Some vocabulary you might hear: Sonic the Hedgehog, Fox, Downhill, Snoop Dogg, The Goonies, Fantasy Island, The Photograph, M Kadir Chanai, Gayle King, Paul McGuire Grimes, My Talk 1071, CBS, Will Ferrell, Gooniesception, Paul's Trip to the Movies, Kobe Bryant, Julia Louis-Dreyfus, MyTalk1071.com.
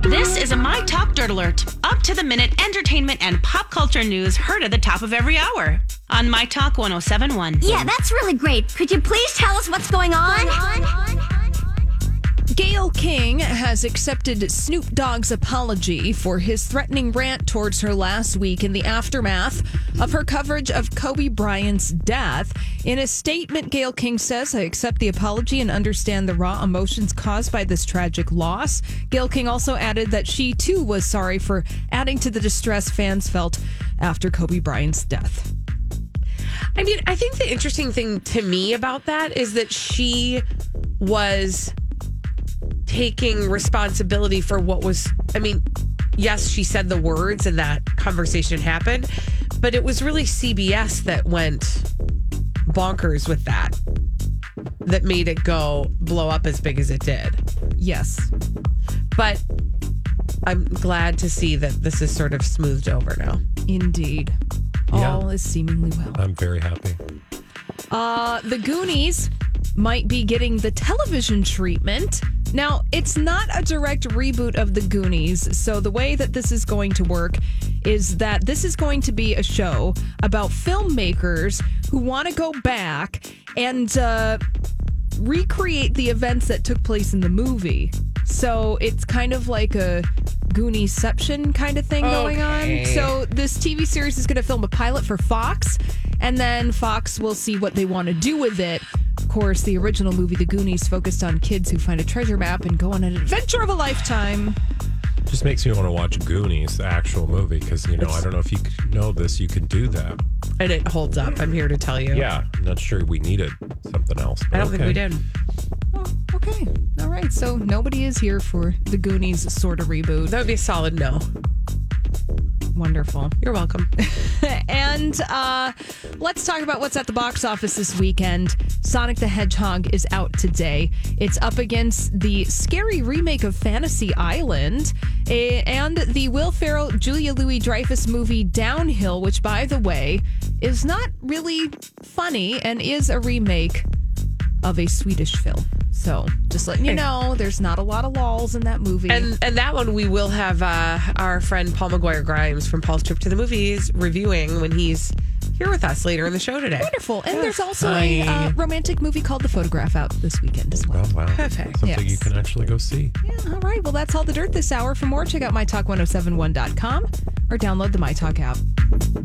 This is a My Talk Dirt Alert. Up-to-the-minute entertainment and pop culture news heard at the top of every hour on My Talk 1071. Yeah, that's really great. Could you please tell us what's going on? Gayle King has accepted Snoop Dogg's apology for his threatening rant towards her last week in the aftermath of her coverage of Kobe Bryant's death. In a statement, Gayle King says, "I accept the apology and understand the raw emotions caused by this tragic loss." Gayle King also added that she, too, was sorry for adding to the distress fans felt after Kobe Bryant's death. I mean, I think the interesting thing to me about that is that she was taking responsibility for what was, I mean, yes, she said the words and that conversation happened, but it was really CBS that went bonkers with that, that made it go blow up as big as it did. Yes. But I'm glad to see that this is sort of smoothed over now. Indeed. Yeah. All is seemingly well. I'm very happy. The Goonies might be getting the television treatment. Now, it's not a direct reboot of The Goonies, so the way that this is going to work is that this is going to be a show about filmmakers who want to go back and recreate the events that took place in the movie. So it's kind of like a Gooniesception kind of thing going on. So this TV series is going to film a pilot for Fox, and then Fox will see what they want to do with it. Of course, the original movie, The Goonies, focused on kids who find a treasure map and go on an adventure of a lifetime. Just makes me want to watch Goonies, the actual movie, because, you know, I don't know if you know this, you can do that. And it holds up, I'm here to tell you. Yeah, I'm not sure we needed something else. I don't think we did. Oh, okay. All right, so nobody is here for The Goonies sort of reboot. That would be a solid no. Wonderful. You're welcome. And let's talk about what's at the box office this weekend. Sonic the Hedgehog is out today. It's up against the scary remake of Fantasy Island and the Will Ferrell, Julia Louis-Dreyfus movie Downhill, which, by the way, is not really funny and is a remake of a Swedish film. So just letting you know, there's not a lot of lols in that movie. And that one we will have our friend Paul McGuire Grimes from Paul's Trip to the Movies reviewing when he's here with us later in the show today. Wonderful. And there's also a romantic movie called The Photograph out this weekend as well. Oh, wow. Perfect. Something you can actually go see. Yeah, all right. Well, that's all the dirt this hour. For more, check out MyTalk1071.com or download the MyTalk app.